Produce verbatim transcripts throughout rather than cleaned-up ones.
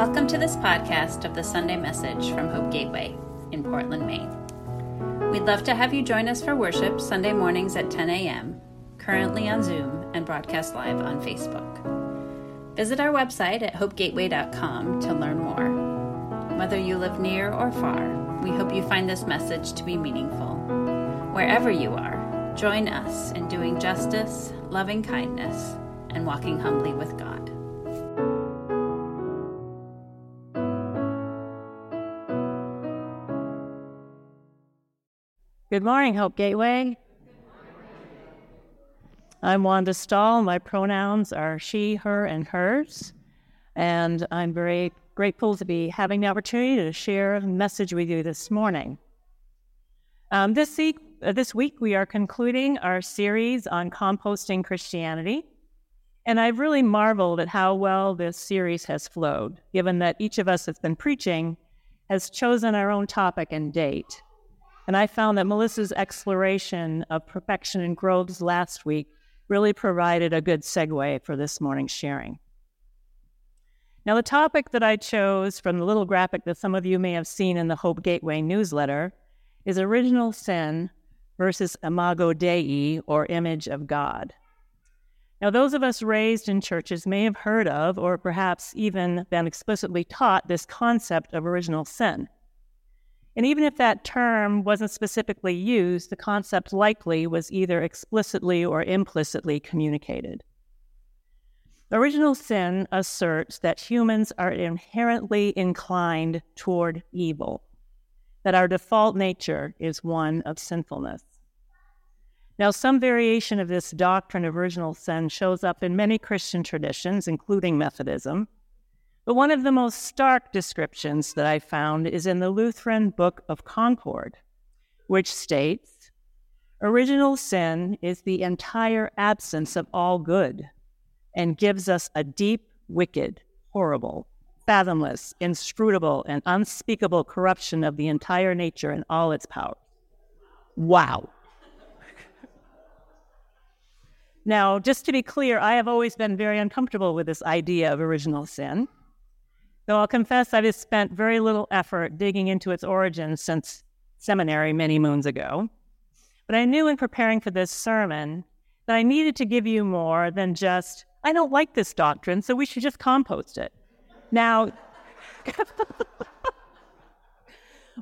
Welcome to this podcast of the Sunday Message from Hope Gateway in Portland, Maine. We'd love to have you join us for worship Sunday mornings at ten a.m., currently on Zoom and broadcast live on Facebook. Visit our website at hope gateway dot com to learn more. Whether you live near or far, we hope you find this message to be meaningful. Wherever you are, join us in doing justice, loving kindness, and walking humbly with God. Good morning, Hope Gateway. I'm Wanda Stahl. My pronouns are she, her, and hers. And I'm very grateful to be having the opportunity to share a message with you this morning. Um, this, week, uh, this week, we are concluding our series on composting Christianity. And I've really marveled at how well this series has flowed, given that each of us that's been preaching has chosen our own topic and date. And I found that Melissa's exploration of perfection in Groves last week really provided a good segue for this morning's sharing. Now, the topic that I chose from the little graphic that some of you may have seen in the Hope Gateway newsletter is Original Sin versus Imago Dei, or Image of God. Now, those of us raised in churches may have heard of, or perhaps even been explicitly taught, this concept of original sin. And even if that term wasn't specifically used, the concept likely was either explicitly or implicitly communicated. Original sin asserts that humans are inherently inclined toward evil, that our default nature is one of sinfulness. Now, some variation of this doctrine of original sin shows up in many Christian traditions, including Methodism. But one of the most stark descriptions that I found is in the Lutheran Book of Concord, which states, "Original sin is the entire absence of all good and gives us a deep, wicked, horrible, fathomless, inscrutable, and unspeakable corruption of the entire nature and all its power." Wow. Now, just to be clear, I have always been very uncomfortable with this idea of original sin. Though I'll confess I've spent very little effort digging into its origins since seminary many moons ago. But I knew in preparing for this sermon that I needed to give you more than just, I don't like this doctrine, so we should just compost it. Now,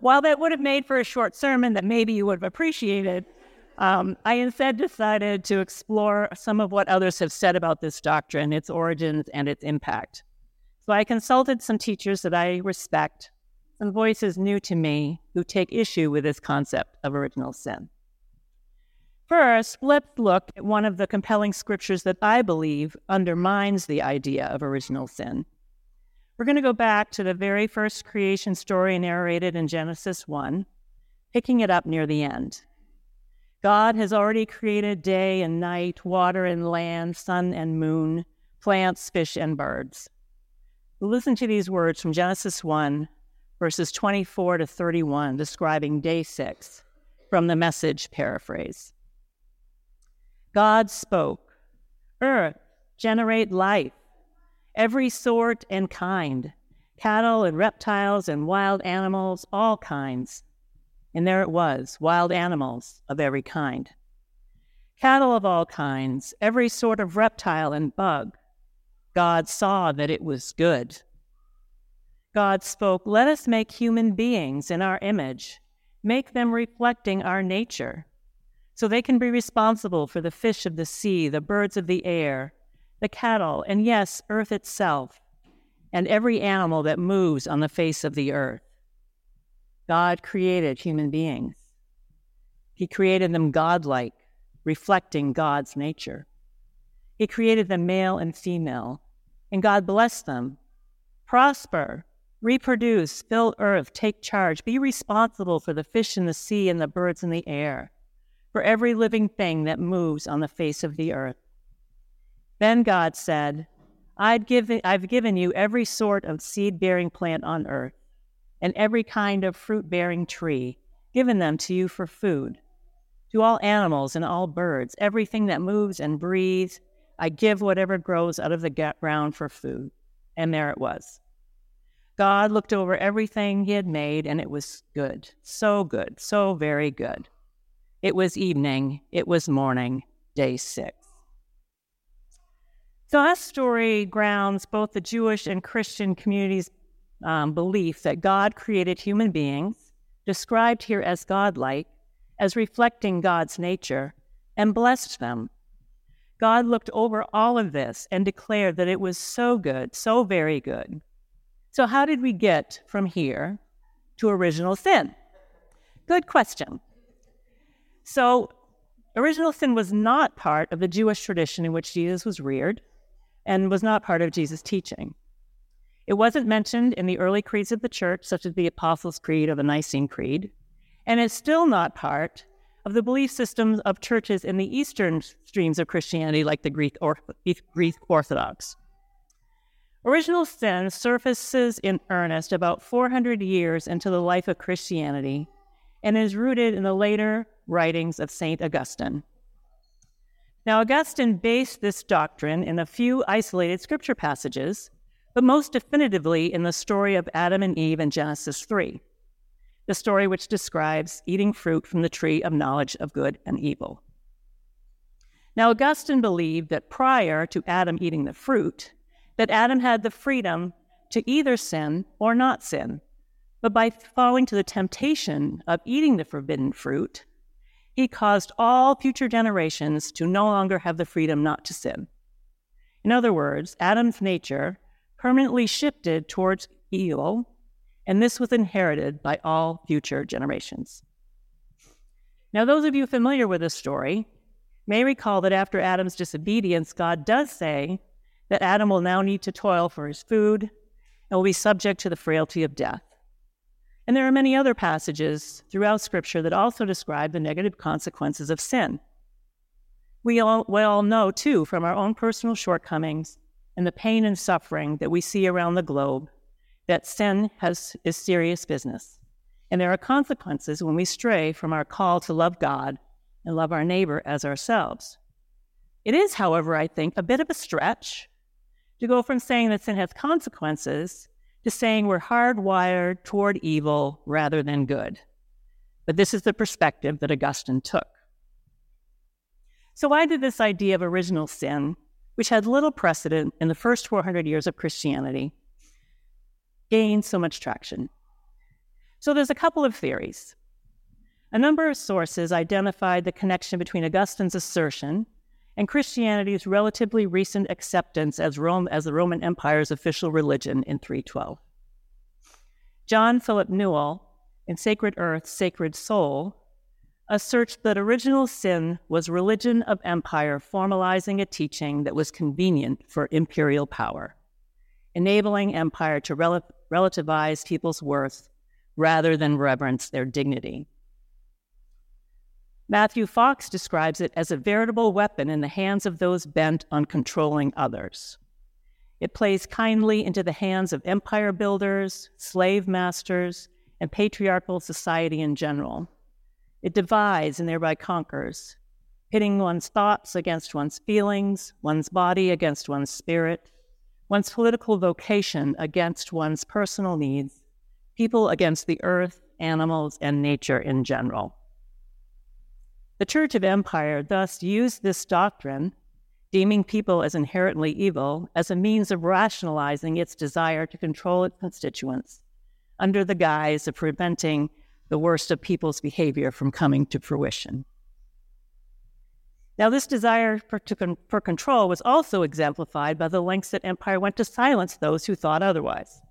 while that would have made for a short sermon that maybe you would have appreciated, um, I instead decided to explore some of what others have said about this doctrine, its origins, and its impact. So I consulted some teachers that I respect, some voices new to me who take issue with this concept of original sin. First, let's look at one of the compelling scriptures that I believe undermines the idea of original sin. We're going to go back to the very first creation story narrated in Genesis one, picking it up near the end. God has already created day and night, water and land, sun and moon, plants, fish, and birds. Listen to these words from Genesis one, verses twenty-four to thirty-one, describing day six from the Message paraphrase. God spoke, "Earth, generate life, every sort and kind, cattle and reptiles and wild animals, all kinds." And there it was, wild animals of every kind. "Cattle of all kinds, every sort of reptile and bug. God saw that it was good." God spoke, "Let us make human beings in our image, make them reflecting our nature, so they can be responsible for the fish of the sea, the birds of the air, the cattle, and yes, earth itself, and every animal that moves on the face of the earth." God created human beings. He created them godlike, reflecting God's nature. He created them male and female, and God blessed them. "Prosper, reproduce, fill earth, take charge, be responsible for the fish in the sea and the birds in the air, for every living thing that moves on the face of the earth." Then God said, I'd give, I've given you every sort of seed-bearing plant on earth and every kind of fruit-bearing tree, given them to you for food. To all animals and all birds, everything that moves and breathes, I give whatever grows out of the ground for food. And there it was. God looked over everything he had made, and it was good, so good, so very good. It was evening, it was morning, day six. So that story grounds both the Jewish and Christian community's um, belief that God created human beings, described here as godlike, as reflecting God's nature, and blessed them. God looked over all of this and declared that it was so good, so very good. So how did we get from here to original sin? Good question. So original sin was not part of the Jewish tradition in which Jesus was reared and was not part of Jesus' teaching. It wasn't mentioned in the early creeds of the church, such as the Apostles' Creed or the Nicene Creed, and it's still not part of the belief systems of churches in the eastern streams of Christianity, like the Greek, or- Greek Orthodox. Original sin surfaces in earnest about four hundred years into the life of Christianity and is rooted in the later writings of Saint Augustine. Now, Augustine based this doctrine in a few isolated scripture passages, but most definitively in the story of Adam and Eve in Genesis three, the story which describes eating fruit from the tree of knowledge of good and evil. Now, Augustine believed that prior to Adam eating the fruit, that Adam had the freedom to either sin or not sin. But by falling to the temptation of eating the forbidden fruit, he caused all future generations to no longer have the freedom not to sin. In other words, Adam's nature permanently shifted towards evil, and this was inherited by all future generations. Now, those of you familiar with this story may recall that after Adam's disobedience, God does say that Adam will now need to toil for his food and will be subject to the frailty of death. And there are many other passages throughout Scripture that also describe the negative consequences of sin. We all, we all know, too, from our own personal shortcomings and the pain and suffering that we see around the globe, that sin has, is serious business. And there are consequences when we stray from our call to love God and love our neighbor as ourselves. It is, however, I think, a bit of a stretch to go from saying that sin has consequences to saying we're hardwired toward evil rather than good. But this is the perspective that Augustine took. So why did this idea of original sin, which had little precedent in the first four hundred years of Christianity, gain so much traction? So there's a couple of theories. A number of sources identified the connection between Augustine's assertion and Christianity's relatively recent acceptance as Rome as the Roman Empire's official religion in three twelve. John Philip Newell, in Sacred Earth, Sacred Soul, asserts that original sin was religion of empire formalizing a teaching that was convenient for imperial power, enabling empire to rel- relativize people's worth rather than reverence their dignity. Matthew Fox describes it as a veritable weapon in the hands of those bent on controlling others. It plays kindly into the hands of empire builders, slave masters, and patriarchal society in general. It divides and thereby conquers, pitting one's thoughts against one's feelings, one's body against one's spirit, one's political vocation against one's personal needs, people against the earth, animals, and nature in general. The Church of Empire thus used this doctrine, deeming people as inherently evil, as a means of rationalizing its desire to control its constituents under the guise of preventing the worst of people's behavior from coming to fruition. Now, this desire for, to, for control was also exemplified by the lengths that empire went to silence those who thought otherwise.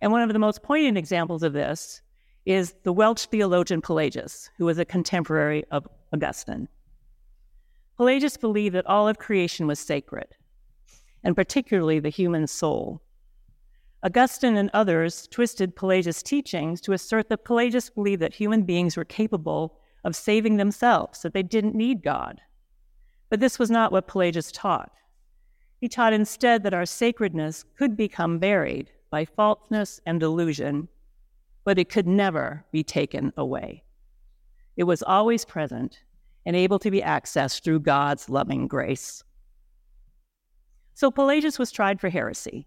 And one of the most poignant examples of this is the Welsh theologian Pelagius, who was a contemporary of Augustine. Pelagius believed that all of creation was sacred, and particularly the human soul. Augustine and others twisted Pelagius' teachings to assert that Pelagius believed that human beings were capable of saving themselves, that they didn't need God. But this was not what Pelagius taught. He taught instead that our sacredness could become varied by falseness and delusion, but it could never be taken away. It was always present and able to be accessed through God's loving grace. So Pelagius was tried for heresy,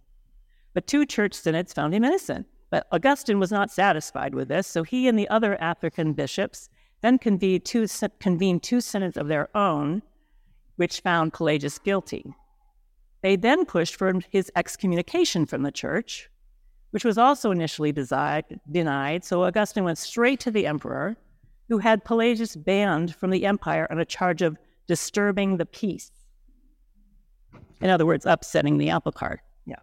but two church synods found him innocent. But Augustine was not satisfied with this, so he and the other African bishops then convened two, convened two synods of their own, which found Pelagius guilty. They then pushed for his excommunication from the church, which was also initially desi- denied, so Augustine went straight to the emperor, who had Pelagius banned from the empire on a charge of disturbing the peace. In other words, upsetting the apple cart. Yeah.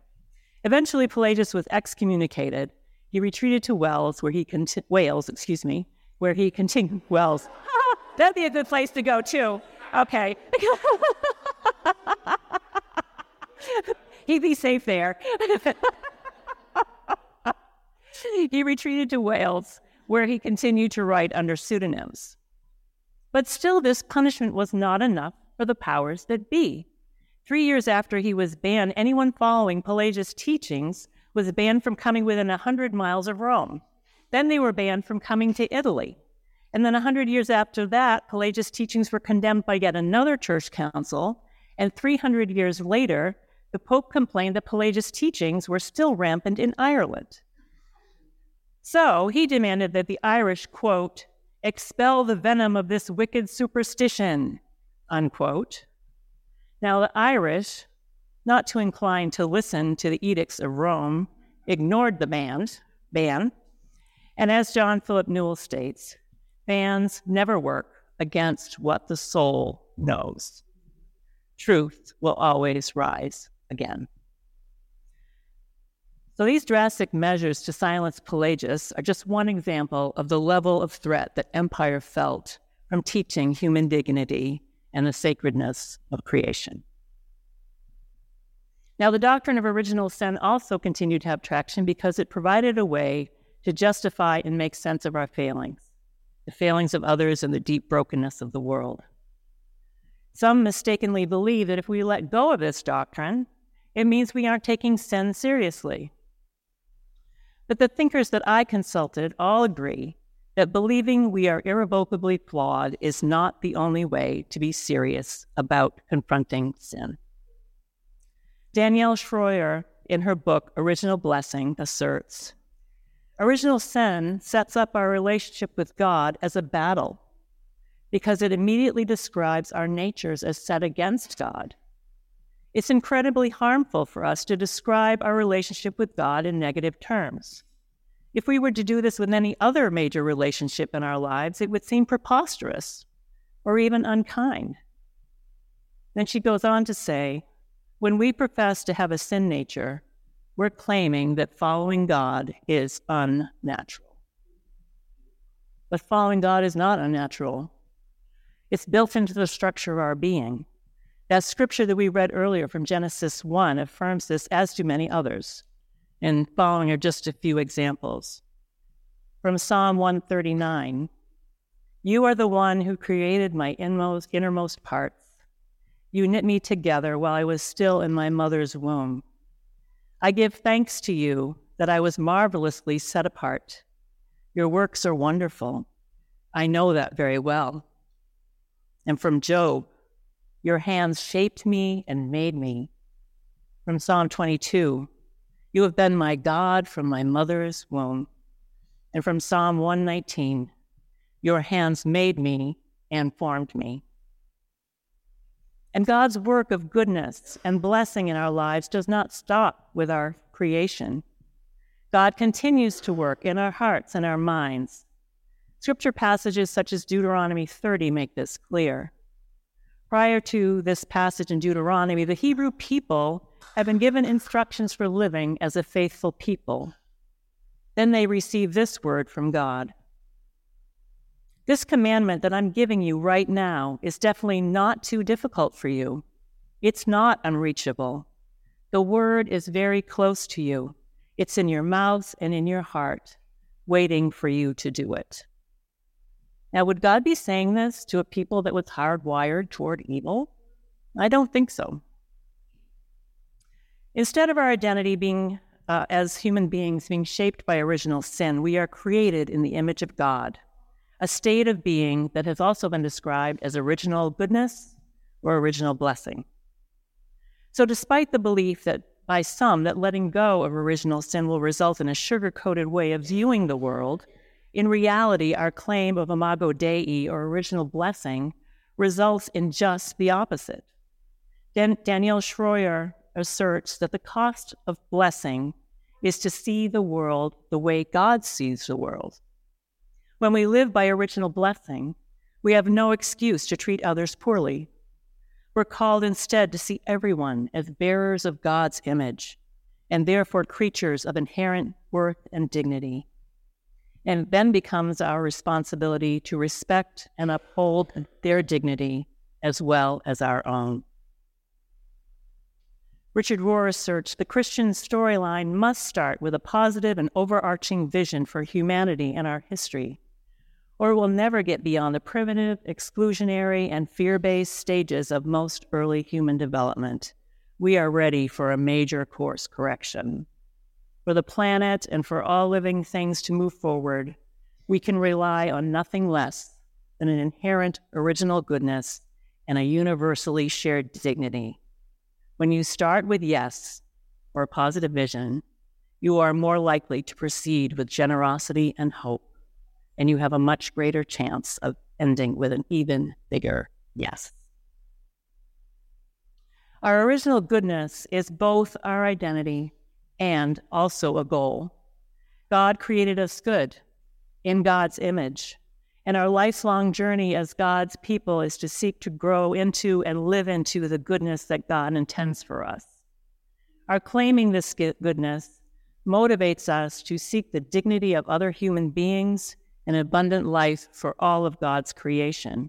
Eventually, Pelagius was excommunicated. He retreated to Wales, where he conti- Wales, excuse me, where he continued Wales. That'd be a good place to go too. Okay. He'd be safe there. He retreated to Wales, where he continued to write under pseudonyms. But still, this punishment was not enough for the powers that be. Three years after he was banned, anyone following Pelagius' teachings was banned from coming within one hundred miles of Rome. Then they were banned from coming to Italy. And then one hundred years after that, Pelagius' teachings were condemned by yet another church council. And three hundred years later, the Pope complained that Pelagius' teachings were still rampant in Ireland. So he demanded that the Irish, quote, expel the venom of this wicked superstition, unquote. Now, the Irish, not too inclined to listen to the edicts of Rome, ignored the ban, ban. And as John Philip Newell states, bans never work against what the soul knows. Truth will always rise again. So these drastic measures to silence Pelagius are just one example of the level of threat that empire felt from teaching human dignity and the sacredness of creation. Now, the doctrine of original sin also continued to have traction because it provided a way to justify and make sense of our failings, the failings of others and the deep brokenness of the world. Some mistakenly believe that if we let go of this doctrine, it means we aren't taking sin seriously. But the thinkers that I consulted all agree that believing we are irrevocably flawed is not the only way to be serious about confronting sin. Danielle Schroyer, in her book, Original Blessing, asserts, original sin sets up our relationship with God as a battle because it immediately describes our natures as set against God. It's incredibly harmful for us to describe our relationship with God in negative terms. If we were to do this with any other major relationship in our lives, it would seem preposterous or even unkind. Then she goes on to say, when we profess to have a sin nature, we're claiming that following God is unnatural. But following God is not unnatural. It's built into the structure of our being. That scripture that we read earlier from Genesis one affirms this, as do many others. And following are just a few examples. From Psalm one thirty-nine, you are the one who created my inmost, innermost parts. You knit me together while I was still in my mother's womb. I give thanks to you that I was marvelously set apart. Your works are wonderful. I know that very well. And from Job, your hands shaped me and made me. From Psalm twenty-two, you have been my God from my mother's womb. And from Psalm one nineteen, your hands made me and formed me. And God's work of goodness and blessing in our lives does not stop with our creation. God continues to work in our hearts and our minds. Scripture passages such as Deuteronomy thirty make this clear. Prior to this passage in Deuteronomy, the Hebrew people have been given instructions for living as a faithful people. Then they receive this word from God. This commandment that I'm giving you right now is definitely not too difficult for you. It's not unreachable. The word is very close to you. It's in your mouths and in your heart, waiting for you to do it. Now, would God be saying this to a people that was hardwired toward evil? I don't think so. Instead of our identity being, uh, as human beings, being shaped by original sin, we are created in the image of God, a state of being that has also been described as original goodness or original blessing. So despite the belief that by some that letting go of original sin will result in a sugar-coated way of viewing the world. In reality, our claim of Imago Dei, or original blessing, results in just the opposite. Dan- Danielle Schroyer asserts that the cost of blessing is to see the world the way God sees the world. When we live by original blessing, we have no excuse to treat others poorly. We're called instead to see everyone as bearers of God's image, and therefore creatures of inherent worth and dignity. And it then becomes our responsibility to respect and uphold their dignity as well as our own. Richard Rohr asserts the Christian storyline must start with a positive and overarching vision for humanity and our history, or we'll never get beyond the primitive, exclusionary, and fear-based stages of most early human development. We are ready for a major course correction. For the planet and for all living things to move forward, we can rely on nothing less than an inherent original goodness and a universally shared dignity. When you start with yes, or a positive vision, you are more likely to proceed with generosity and hope, and you have a much greater chance of ending with an even bigger yes. Our original goodness is both our identity and also a goal. God created us good, in God's image, and our lifelong journey as God's people is to seek to grow into and live into the goodness that God intends for us. Our claiming this goodness motivates us to seek the dignity of other human beings, an abundant life for all of God's creation.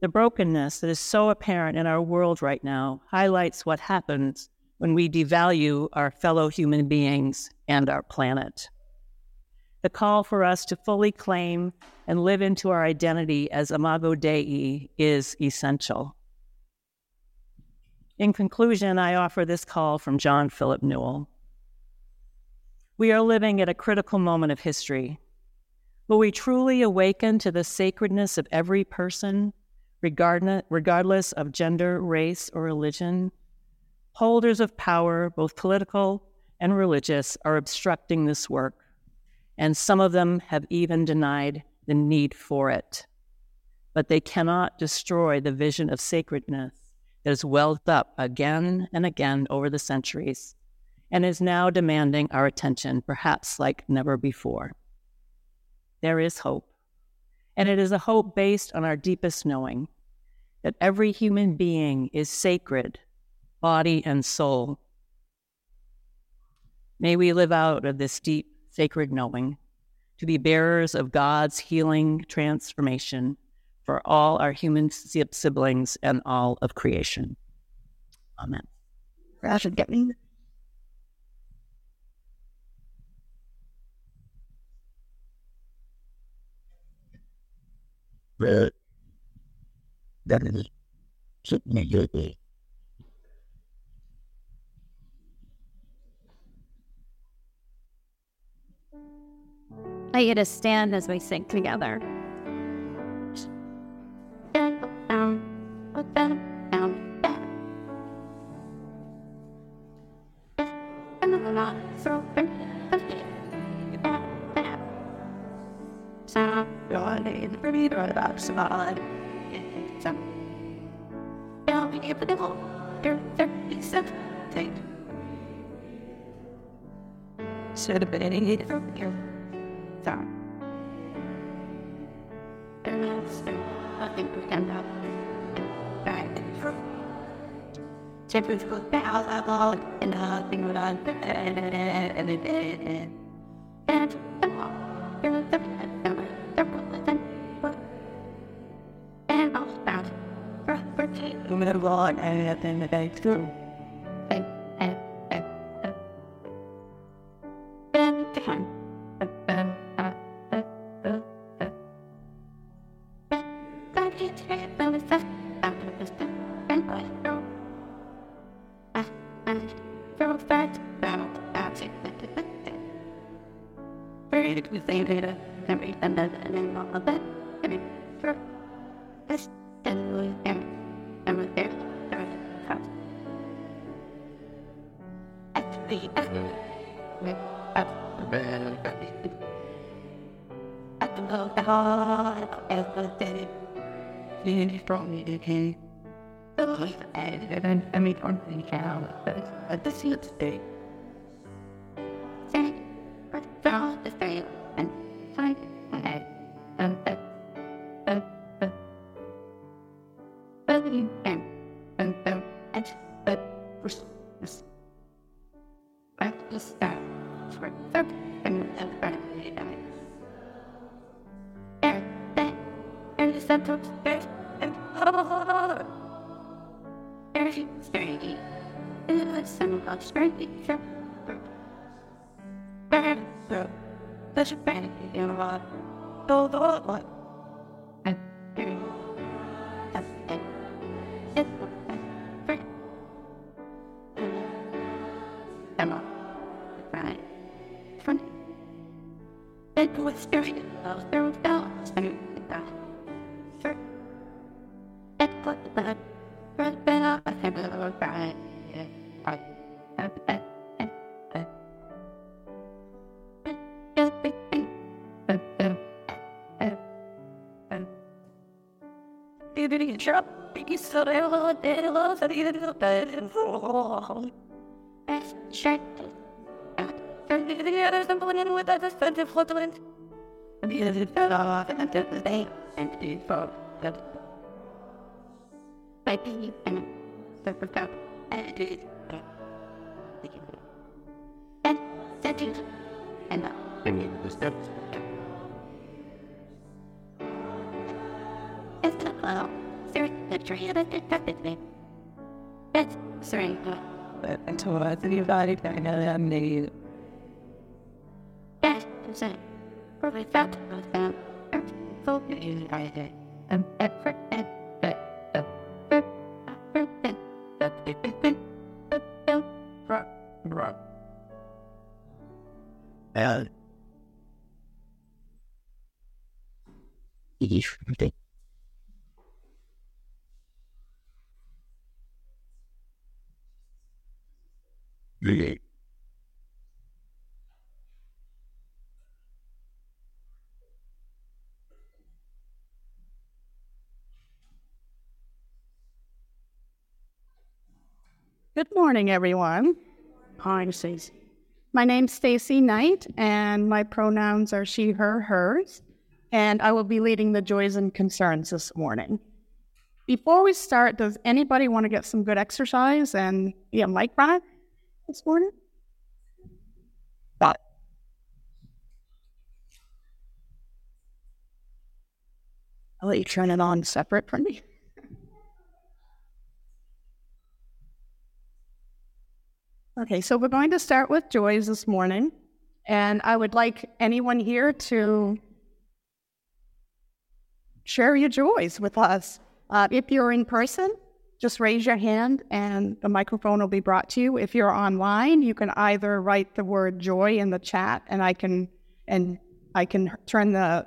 The brokenness that is so apparent in our world right now highlights what happens when we devalue our fellow human beings and our planet. The call for us to fully claim and live into our identity as Imago Dei is essential. In conclusion, I offer this call from John Philip Newell. We are living at a critical moment of history. Will we truly awaken to the sacredness of every person, regardless of gender, race, or religion? Holders of power, both political and religious, are obstructing this work, and some of them have even denied the need for it. But they cannot destroy the vision of sacredness that has welled up again and again over the centuries and is now demanding our attention, perhaps like never before. There is hope, and it is a hope based on our deepest knowing that every human being is sacred, body and soul. May we live out of this deep, sacred knowing to be bearers of God's healing transformation for all our human siblings and all of creation. Amen. That should get me. Well, that is certainly good. I get to stand as we sing together. So, I think we can have and And So they will they will say they will say they will say they will say they will say they will say they will say The tree that protected me. That's sorry. I told us that you've got it. I know that I'm new. That's sorry. Probably felt about them. I'm so good at it. I'm at first. Alan. You think? The Good morning, everyone. I'm Stacy. My name's Stacy Knight, and my pronouns are she, her, hers, and I will be leading the joys and concerns this morning. Before we start, does anybody want to get some good exercise and be a mic runner this morning? Got it. I'll let you turn it on separate from me. Okay, so we're going to start with joys this morning, and I would like anyone here to share your joys with us. Uh, if you're in person, just raise your hand and the microphone will be brought to you. If you're online, you can either write the word joy in the chat and I can and I can turn the,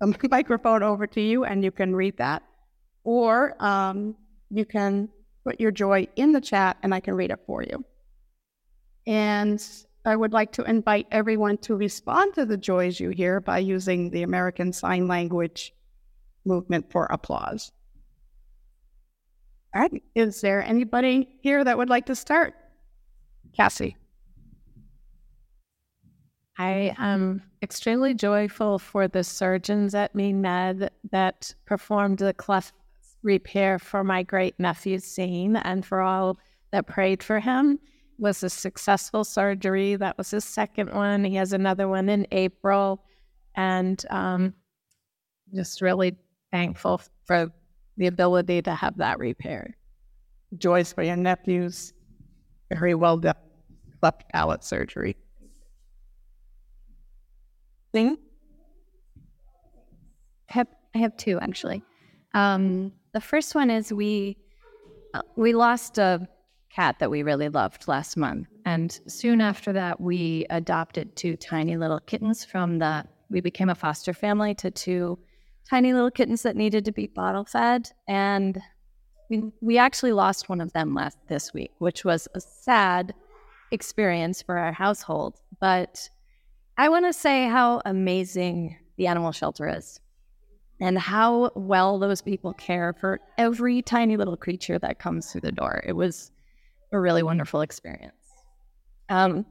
the microphone over to you and you can read that. Or um, you can put your joy in the chat and I can read it for you. And I would like to invite everyone to respond to the joys you hear by using the American Sign Language movement for applause. All right. Is there anybody here that would like to start? Cassie. I am extremely joyful for the surgeons at Maine Med that performed the cleft repair for my great nephew, Zane, and for all that prayed for him. It was a successful surgery. That was his second one. He has another one in April. And um, just really thankful for the ability to have that repaired. Joyce, for your nephews, very well done left palate surgery. Thing? I have, I have two, actually. Um, the first one is we uh, we lost a cat that we really loved last month, and soon after that, we adopted two tiny little kittens from the, we became a foster family to two tiny little kittens that needed to be bottle fed, and we, we actually lost one of them last this week, which was a sad experience for our household. But I want to say how amazing the animal shelter is and how well those people care for every tiny little creature that comes through the door. It was a really wonderful experience. Um,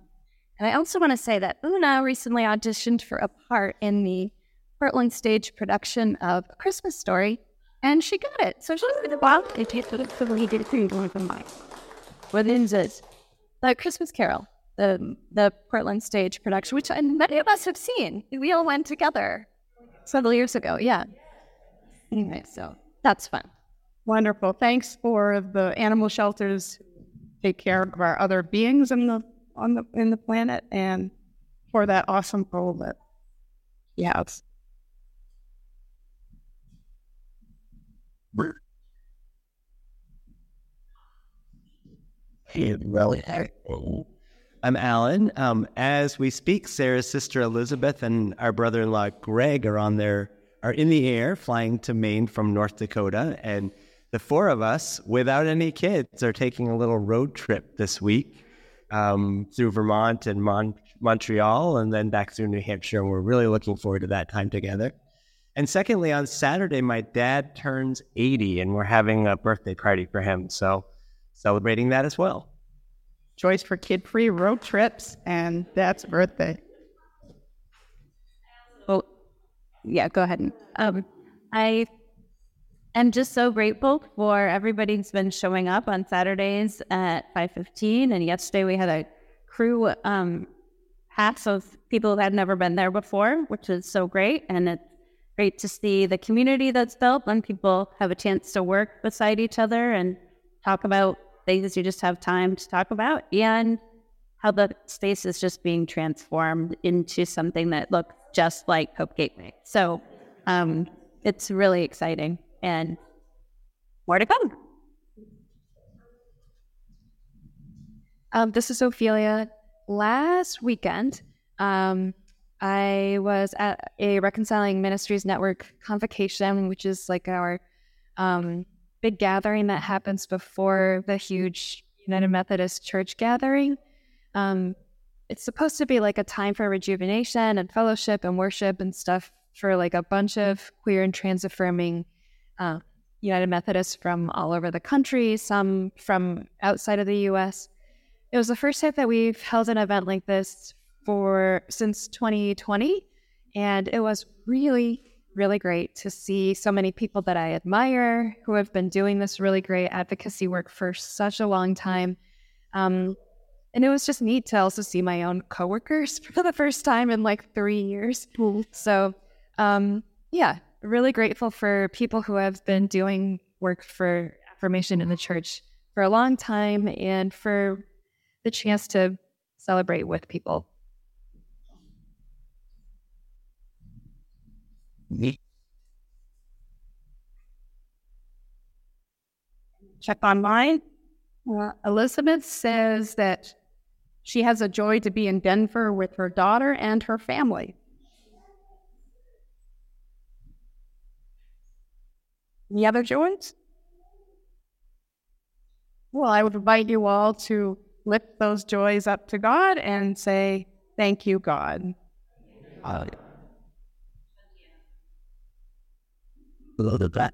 and I also want to say that Una recently auditioned for a part in the Portland Stage production of A Christmas Story, and she got it. So she's in the wild. It tasted like somebody did things like mine. What is it? The Christmas Carol, the the Portland Stage production, which many of us have seen. We all went together several years ago. Yeah. Anyway, so that's fun. Wonderful. Thanks for the animal shelters. Take care of our other beings in the on the in the planet, and for that awesome role that he has. I'm Alan. Um, as we speak, Sarah's sister Elizabeth and our brother-in-law Greg are on their are in the air, flying to Maine from North Dakota, and the four of us, without any kids, are taking a little road trip this week um, through Vermont and Mon- Montreal, and then back through New Hampshire. We're really looking forward to that time together. And secondly, on Saturday, my dad turns eighty, and we're having a birthday party for him, so celebrating that as well. Choice for kid-free road trips, and that's birthday. Well, yeah, go ahead. And, um, I... I'm just so grateful for everybody who's been showing up on Saturdays at five fifteen. And yesterday we had a crew um, half of people that had never been there before, which is so great. And it's great to see the community that's built when people have a chance to work beside each other and talk about things you just have time to talk about, and how the space is just being transformed into something that looks just like Hope Gateway. So um, it's really exciting. And more to come. Um, this is Ophelia. Last weekend, um, I was at a Reconciling Ministries Network convocation, which is like our um, big gathering that happens before the huge United Methodist church gathering. Um, it's supposed to be like a time for rejuvenation and fellowship and worship and stuff for like a bunch of queer and trans-affirming Uh, United Methodists from all over the country, some from outside of the U S. It was the first time that we've held an event like this for since twenty twenty, and it was really, really great to see so many people that I admire who have been doing this really great advocacy work for such a long time. Um, and it was just neat to also see my own coworkers for the first time in like three years. Cool. So, um, yeah. Really grateful for people who have been doing work for affirmation in the church for a long time, and for the chance to celebrate with people. Check online. Uh, Elizabeth says that she has a joy to be in Denver with her daughter and her family. Any other joys? Well, I would invite you all to lift those joys up to God and say, thank you, God. Uh, below the bat.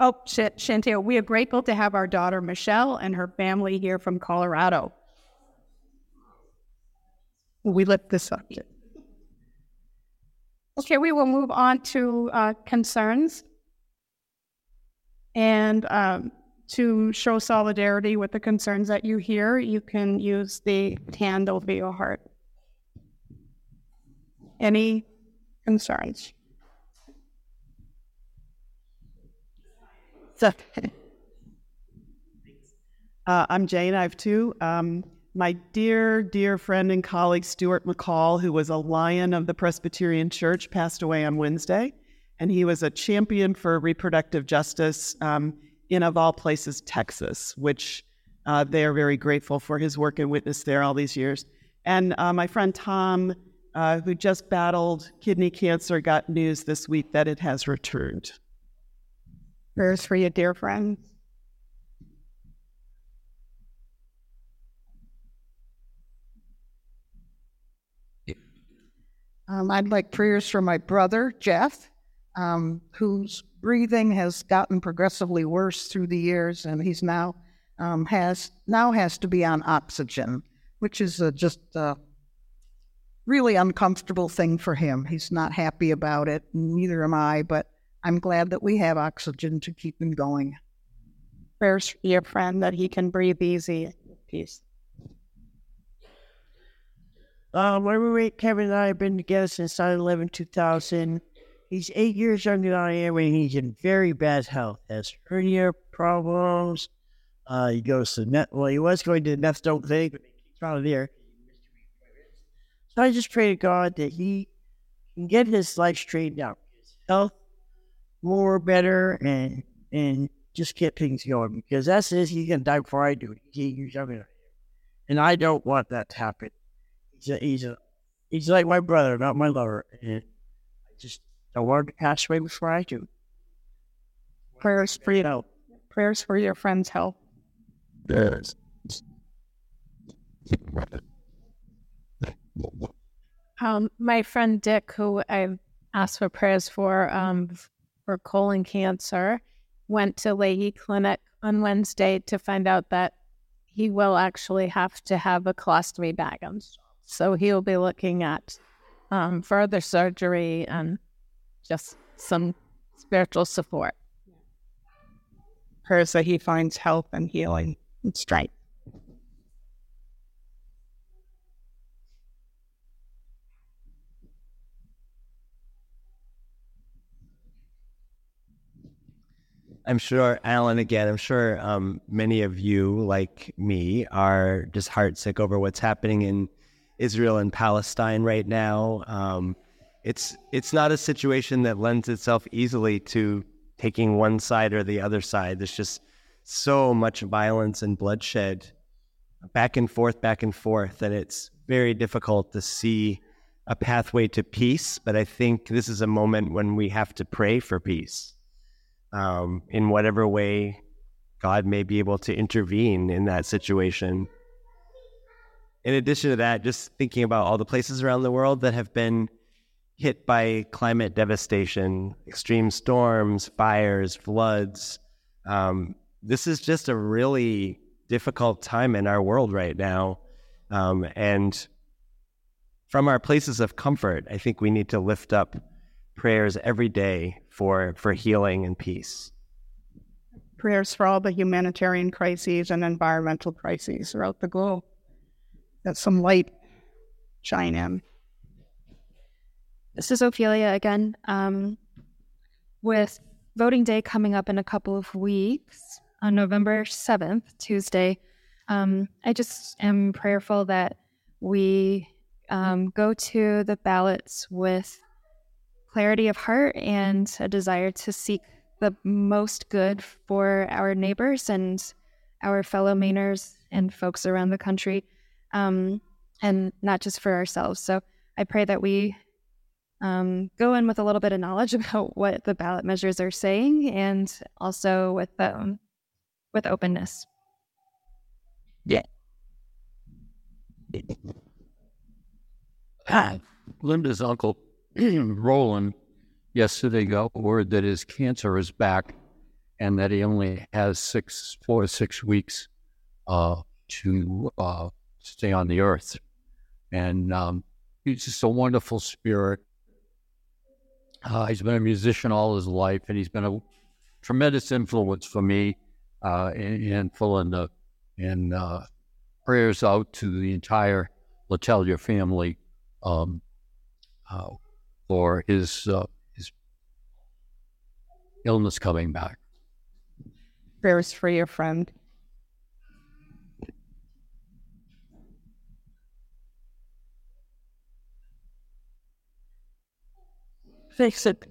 Oh, Chantel, we are grateful to have our daughter, Michelle, and her family here from Colorado. We lift this up. Okay, we will move on to uh, concerns and um, to show solidarity with the concerns that you hear. You can use the hand over your heart. Any concerns? So, uh, I'm Jane. I have two. Um, My dear, dear friend and colleague, Stuart McCall, who was a lion of the Presbyterian Church, passed away on Wednesday. And he was a champion for reproductive justice um, in, of all places, Texas, which uh, they are very grateful for his work and witness there all these years. And uh, my friend Tom, uh, who just battled kidney cancer, got news this week that it has returned. Prayers for your dear friends. Um, I'd like prayers for my brother, Jeff, um, whose breathing has gotten progressively worse through the years, and he's now um, has now has to be on oxygen, which is a, just a really uncomfortable thing for him. He's not happy about it, neither am I, but I'm glad that we have oxygen to keep him going. Prayers for your friend that he can breathe easy. Peace. Uh, my roommate Kevin and I have been together since nine eleven two thousand. He's eight years younger than I am, and he's in very bad health. Has hernia problems. Uh, he goes to net. Well, he was going to the methadone clinic, but he's out of there. So I just pray to God that he can get his life straightened out, his health more better, and and just get things going, because that's it. He's gonna die before I do. He's eight years younger than I am, and I don't want that to happen. He's, a, he's, a, he's like my brother, not my lover. And I just don't want to pass away before I do. Prayers for you. Know. Prayers for your friend's health. Yes. Um, my friend Dick, who I asked for prayers for, um, for colon cancer, went to Leahy Clinic on Wednesday to find out that he will actually have to have a colostomy bag on. So he'll be looking at um, further surgery and just some spiritual support. Prayers that he finds health and healing and strength. I'm sure, Alan, again, I'm sure um, many of you, like me, are just heartsick over what's happening in Israel and Palestine right now. Um, it's it's not a situation that lends itself easily to taking one side or the other side. There's just so much violence and bloodshed back and forth, back and forth, that it's very difficult to see a pathway to peace. But I think this is a moment when we have to pray for peace um, in whatever way God may be able to intervene in that situation. In addition to that, just thinking about all the places around the world that have been hit by climate devastation, extreme storms, fires, floods. Um, this is just a really difficult time in our world right now. Um, and from our places of comfort, I think we need to lift up prayers every day for, for healing and peace. Prayers for all the humanitarian crises and environmental crises throughout the globe. That some light shine in. This is Ophelia again. Um, with voting day coming up in a couple of weeks on November seventh, Tuesday, um, I just am prayerful that we um, go to the ballots with clarity of heart and a desire to seek the most good for our neighbors and our fellow Mainers and folks around the country. Um, and not just for ourselves. So I pray that we um, go in with a little bit of knowledge about what the ballot measures are saying, and also with um, with openness. Yeah. Hi. Linda's uncle, Roland, yesterday got word that his cancer is back and that he only has six, four or six weeks uh, to... Uh, stay on the earth. And um, he's just a wonderful spirit. Uh, he's been a musician all his life, and he's been a tremendous influence for me uh, and, and for Linda. And uh, prayers out to the entire Letelier family um, uh, for his, uh, his illness coming back. Prayers for your friend. Fix it.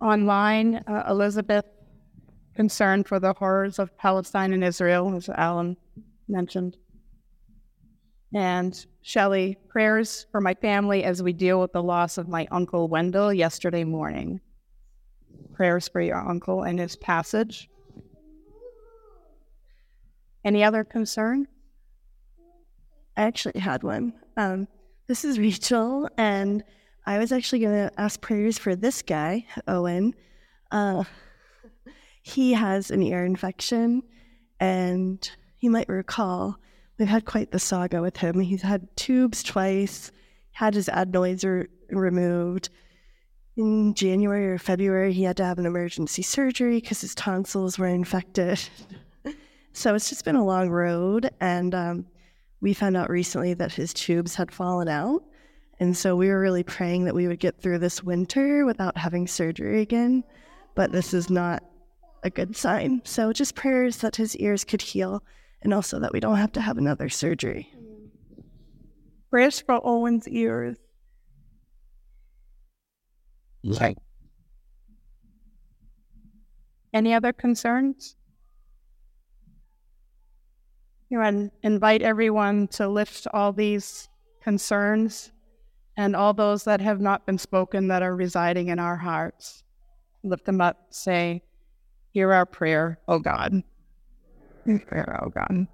Online, uh, Elizabeth, concerned for the horrors of Palestine and Israel, as Alan mentioned. And Shelley, prayers for my family as we deal with the loss of my uncle Wendell yesterday morning. Prayers for your uncle and his passage. Any other concern? I actually had one. Um, this is Rachel, and I was actually going to ask prayers for this guy, Owen. Uh, he has an ear infection, and you might recall we've had quite the saga with him. He's had tubes twice, had his adenoids re- removed. In January or February, he had to have an emergency surgery because his tonsils were infected. So it's just been a long road, and um, we found out recently that his tubes had fallen out. And so we were really praying that we would get through this winter without having surgery again, but this is not a good sign. So just prayers that his ears could heal, and also that we don't have to have another surgery. Prayers for Owen's ears. Right. Any other concerns? You want to invite everyone to lift all these concerns and all those that have not been spoken that are residing in our hearts. Lift them up, say, hear our prayer, O God. Hear prayer, O God.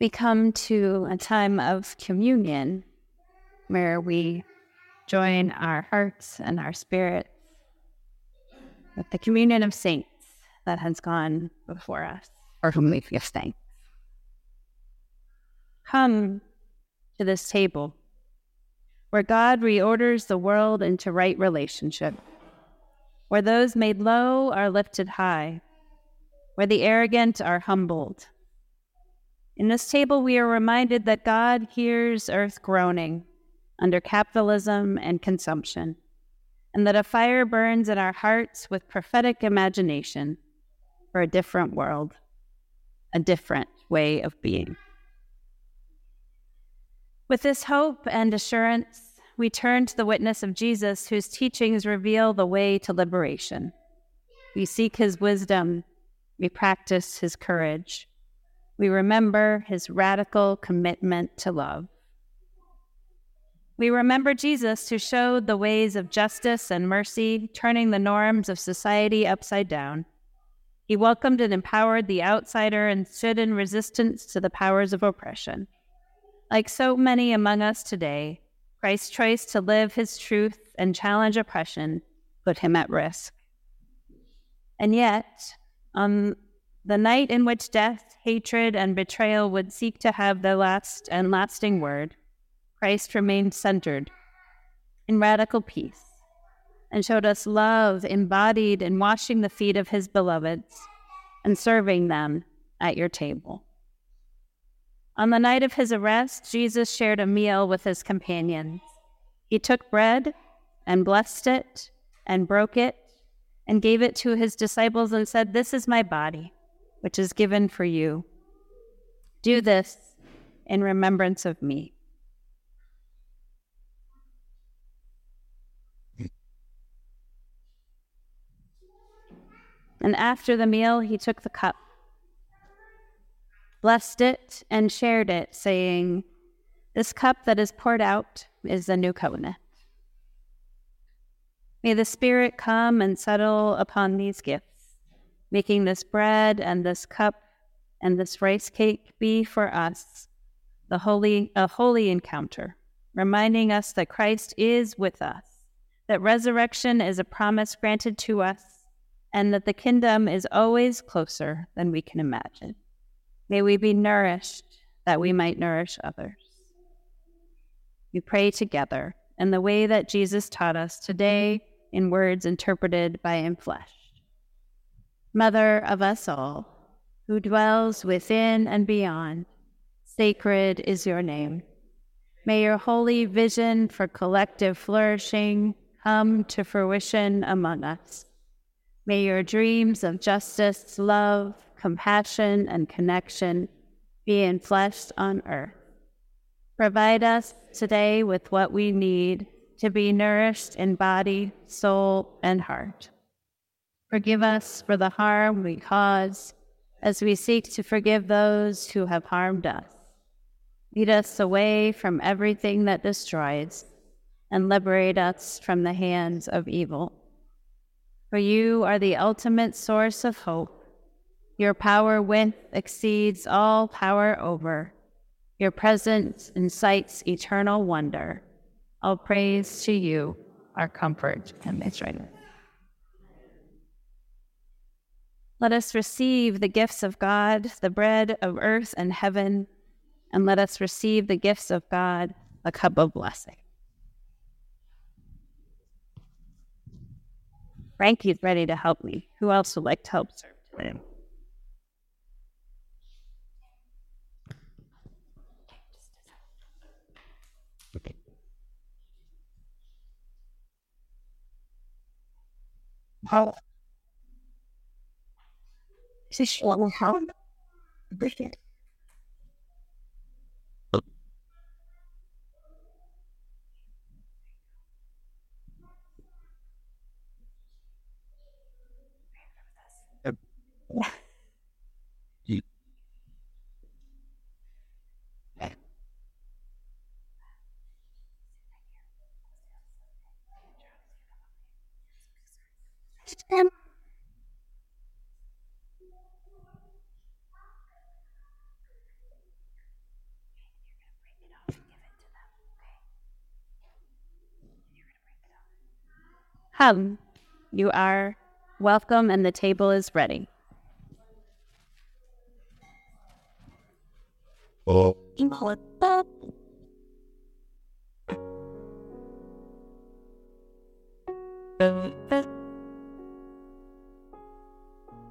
We come to a time of communion where we join our hearts and our spirits with the communion of saints that has gone before us, or whom we give thanks. Come to this table where God reorders the world into right relationship, where those made low are lifted high, where the arrogant are humbled. In this table, we are reminded that God hears earth groaning under capitalism and consumption, and that a fire burns in our hearts with prophetic imagination for a different world, a different way of being. With this hope and assurance, we turn to the witness of Jesus, whose teachings reveal the way to liberation. We seek his wisdom, we practice his courage. We remember his radical commitment to love. We remember Jesus, who showed the ways of justice and mercy, turning the norms of society upside down. He welcomed and empowered the outsider and stood in resistance to the powers of oppression. Like so many among us today, Christ's choice to live his truth and challenge oppression put him at risk. And yet, on the night in which death, hatred, and betrayal would seek to have their last and lasting word, Christ remained centered in radical peace and showed us love embodied in washing the feet of his beloveds and serving them at your table. On the night of his arrest, Jesus shared a meal with his companions. He took bread and blessed it and broke it and gave it to his disciples and said, "This is my body, which is given for you. Do this in remembrance of me." And after the meal, he took the cup, blessed it, and shared it, saying, "This cup that is poured out is the new covenant." May the Spirit come and settle upon these gifts, making this bread and this cup and this rice cake be for us the holy, a holy encounter, reminding us that Christ is with us, that resurrection is a promise granted to us, and that the kingdom is always closer than we can imagine. May we be nourished that we might nourish others. We pray together in the way that Jesus taught us today in words interpreted by in flesh. Mother of us all, who dwells within and beyond, sacred is your name. May your holy vision for collective flourishing come to fruition among us. May your dreams of justice, love, compassion, and connection be enfleshed on earth. Provide us today with what we need to be nourished in body, soul, and heart. Forgive us for the harm we cause as we seek to forgive those who have harmed us. Lead us away from everything that destroys, and liberate us from the hands of evil. For you are the ultimate source of hope. Your power with exceeds all power over. Your presence incites eternal wonder. All praise to you, our comfort and Israel. Let us receive the gifts of God, the bread of earth and heaven, and let us receive the gifts of God, a cup of blessing. Frankie's ready to help me. Who else would like to help serve today? How? Is long how? Brilliant. Yeah. You. Hey. Um. Come, you are welcome, and the table is ready. Oh. Remember,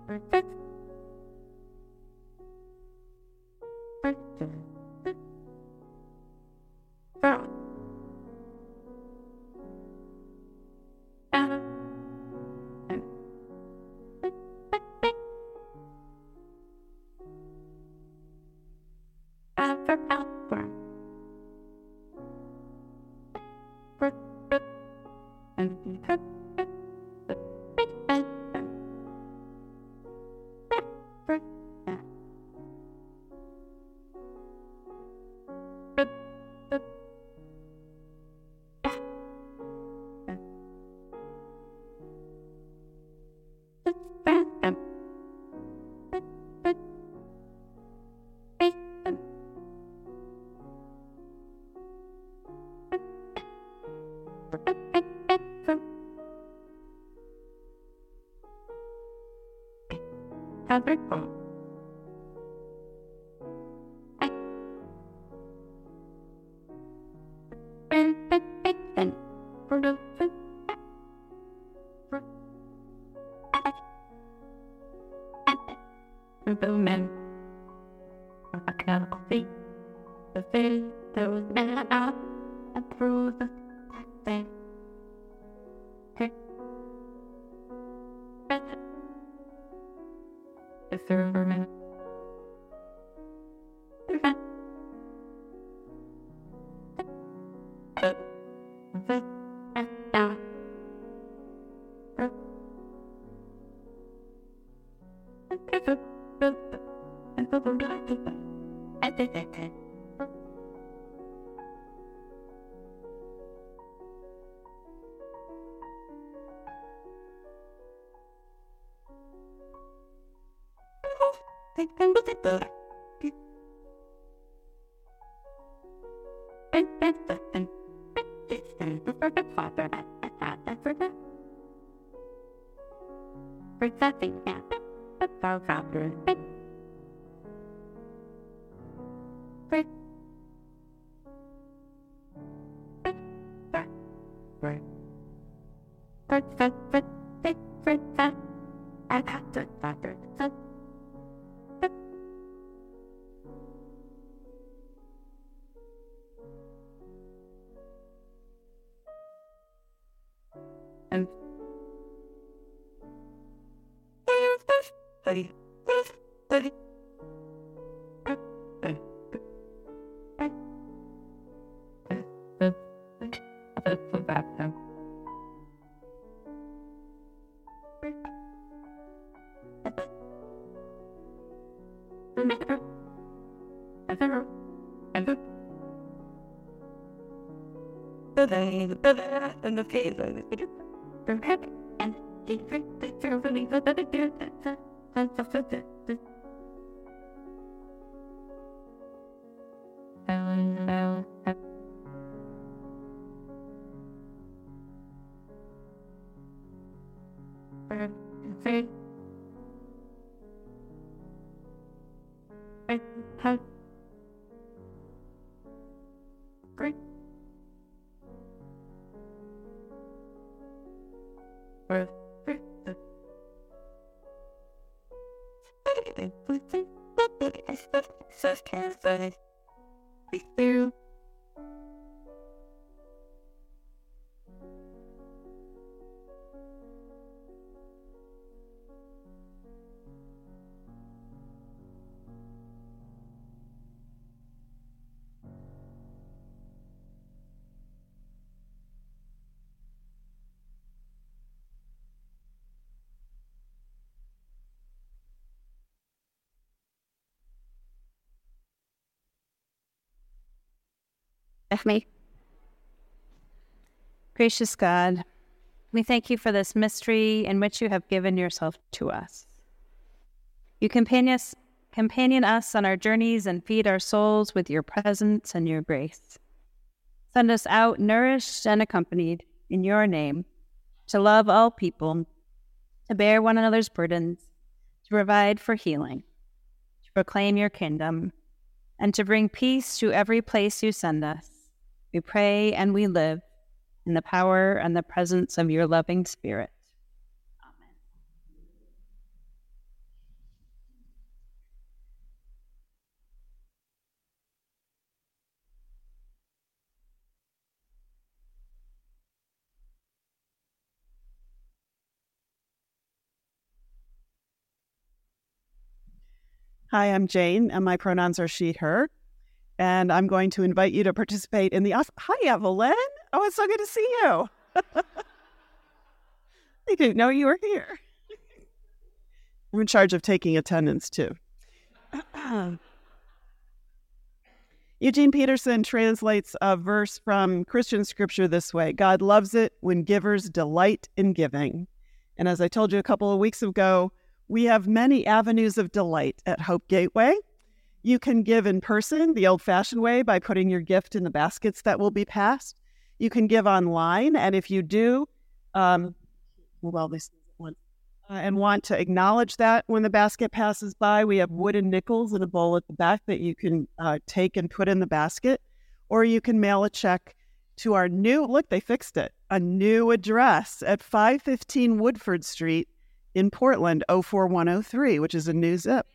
remember, remember. Great. Where? Me. Gracious God, we thank you for this mystery in which you have given yourself to us. You companion us, companion us on our journeys and feed our souls with your presence and your grace. Send us out nourished and accompanied in your name to love all people, to bear one another's burdens, to provide for healing, to proclaim your kingdom, and to bring peace to every place you send us. We pray and we live in the power and the presence of your loving spirit. Amen. Hi, I'm Jane, and my pronouns are she, her. And I'm going to invite you to participate in the... Hi, Evelyn. Oh, it's so good to see you. I didn't know you were here. I'm in charge of taking attendance, too. Eugene Peterson translates a verse from Christian scripture this way. God loves it when givers delight in giving. And as I told you a couple of weeks ago, we have many avenues of delight at Hope Gateway. You can give in person, the old-fashioned way, by putting your gift in the baskets that will be passed. You can give online, and if you do, um, well, this one, uh, and want to acknowledge that when the basket passes by, we have wooden nickels in a bowl at the back that you can uh, take and put in the basket, or you can mail a check to our new, look, they fixed it, a new address at five fifteen Woodford Street in Portland, oh four one oh three, which is a new zip.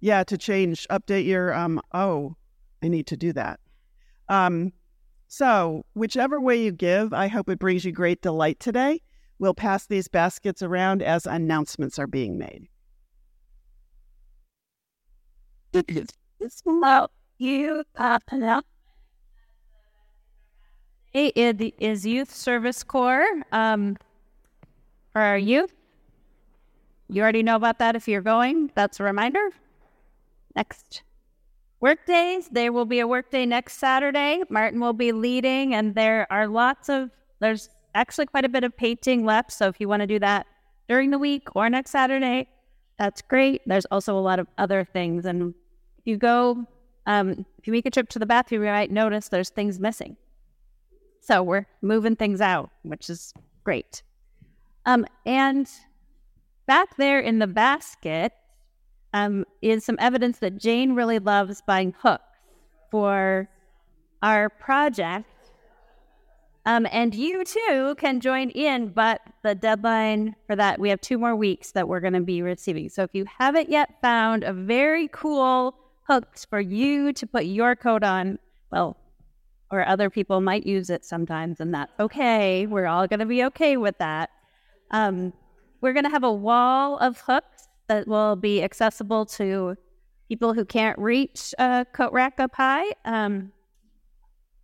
Yeah, to change, update your, um, oh, I need to do that. Um, so whichever way you give, I hope it brings you great delight today. We'll pass these baskets around as announcements are being made. It's about you popping up. It is Youth Service Corps um, for our youth. You already know about that if you're going. That's a reminder. Next, workdays. There will be a workday next Saturday. Martin will be leading, and there are lots of, there's actually quite a bit of painting left, so if you want to do that during the week or next Saturday, that's great. There's also a lot of other things, and if you go, um, if you make a trip to the bathroom, you might notice there's things missing. So we're moving things out, which is great. Um, and back there in the basket, Um, is some evidence that Jane really loves buying hooks for our project. Um, and you too can join in, but the deadline for that, we have two more weeks that we're going to be receiving. So if you haven't yet found a very cool hooks for you to put your coat on, well, or other people might use it sometimes, and that's okay. We're all going to be okay with that. Um, we're going to have a wall of hooks that will be accessible to people who can't reach a coat rack up high um,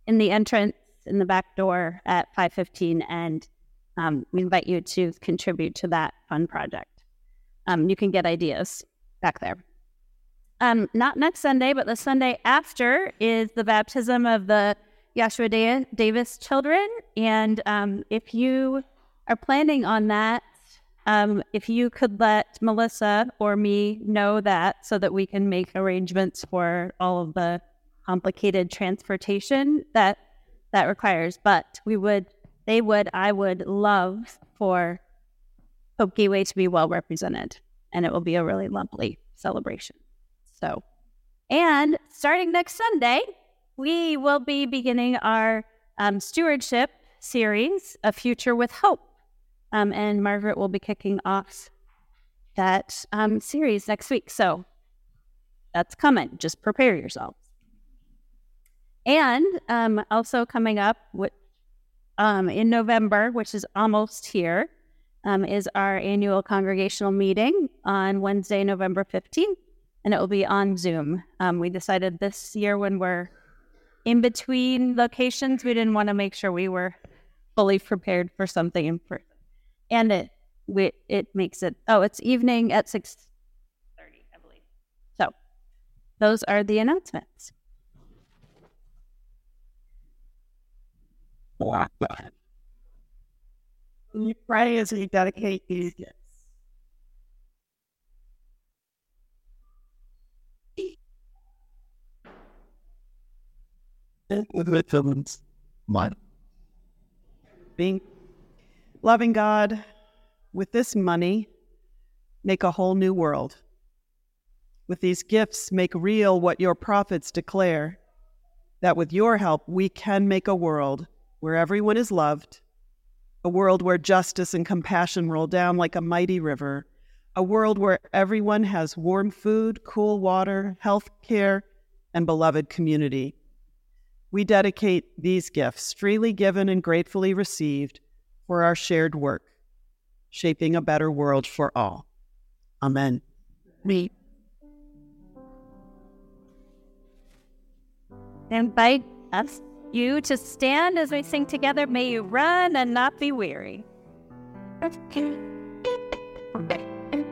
in the entrance, in the back door at five fifteen, and um, we invite you to contribute to that fun project. Um, you can get ideas back there. Um, not next Sunday, but the Sunday after is the baptism of the Joshua Davis Children. And um, if you are planning on that, um, if you could let Melissa or me know that so that we can make arrangements for all of the complicated transportation that that requires. But we would, they would, I would love for Hope Gateway to be well represented, and it will be a really lovely celebration. So, and starting next Sunday, we will be beginning our um, stewardship series, A Future with Hope. Um, and Margaret will be kicking off that um, series next week. So that's coming. Just prepare yourselves. And um, also coming up with, um, in November, which is almost here, um, is our annual congregational meeting on Wednesday, November fifteenth. And it will be on Zoom. Um, we decided this year when we're in between locations, we didn't want to make sure we were fully prepared for something in person. And it we, it makes it, oh, it's evening at six thirty, I believe. So those are the announcements. Friday is a dedicated gift. Mine. Being loving God with this money, make a whole new world. With these gifts, make real what your prophets declare, that with your help we can make a world where everyone is loved, a world where justice and compassion roll down like a mighty river, a world where everyone has warm food, cool water, health care, and beloved community. We dedicate these gifts, freely given and gratefully received, for our shared work, shaping a better world for all. Amen. Me. Invite us, you, to stand as we sing together. May you run and not be weary. I'm and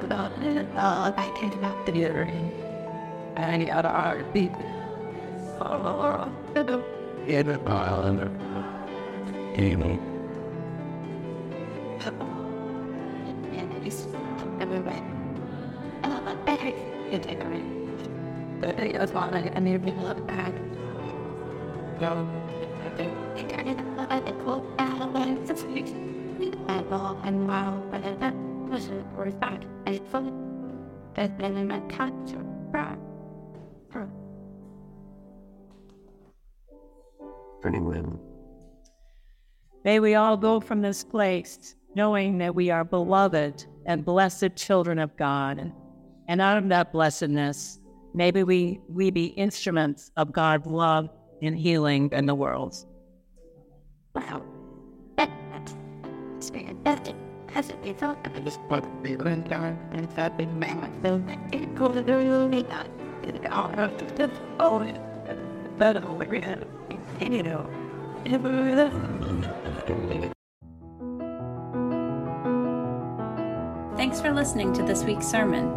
without it all, I cannot do it. Any other art beat. Oh, in a pile and a table. And it's everywhere. I love it. Better you take away. But it was one and you love that. No, I turn it up at the cold hour. It's a freak. I love and wow, but it's not. Was it worth that? I thought that then my cats were brown. Pretty well. May we all go from this place knowing that we are beloved and blessed children of God. And out of that blessedness, maybe we, we be instruments of God's love and healing in the world. Wow. That's fantastic. Has it been thought I just put the and that big man film it could have really got it out of the oh better we're you know. Thanks for listening to this week's sermon.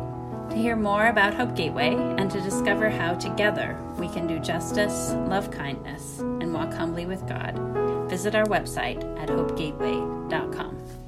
To hear more about Hope Gateway and to discover how together we can do justice, love kindness, and walk humbly with God, visit our website at hope gateway dot com.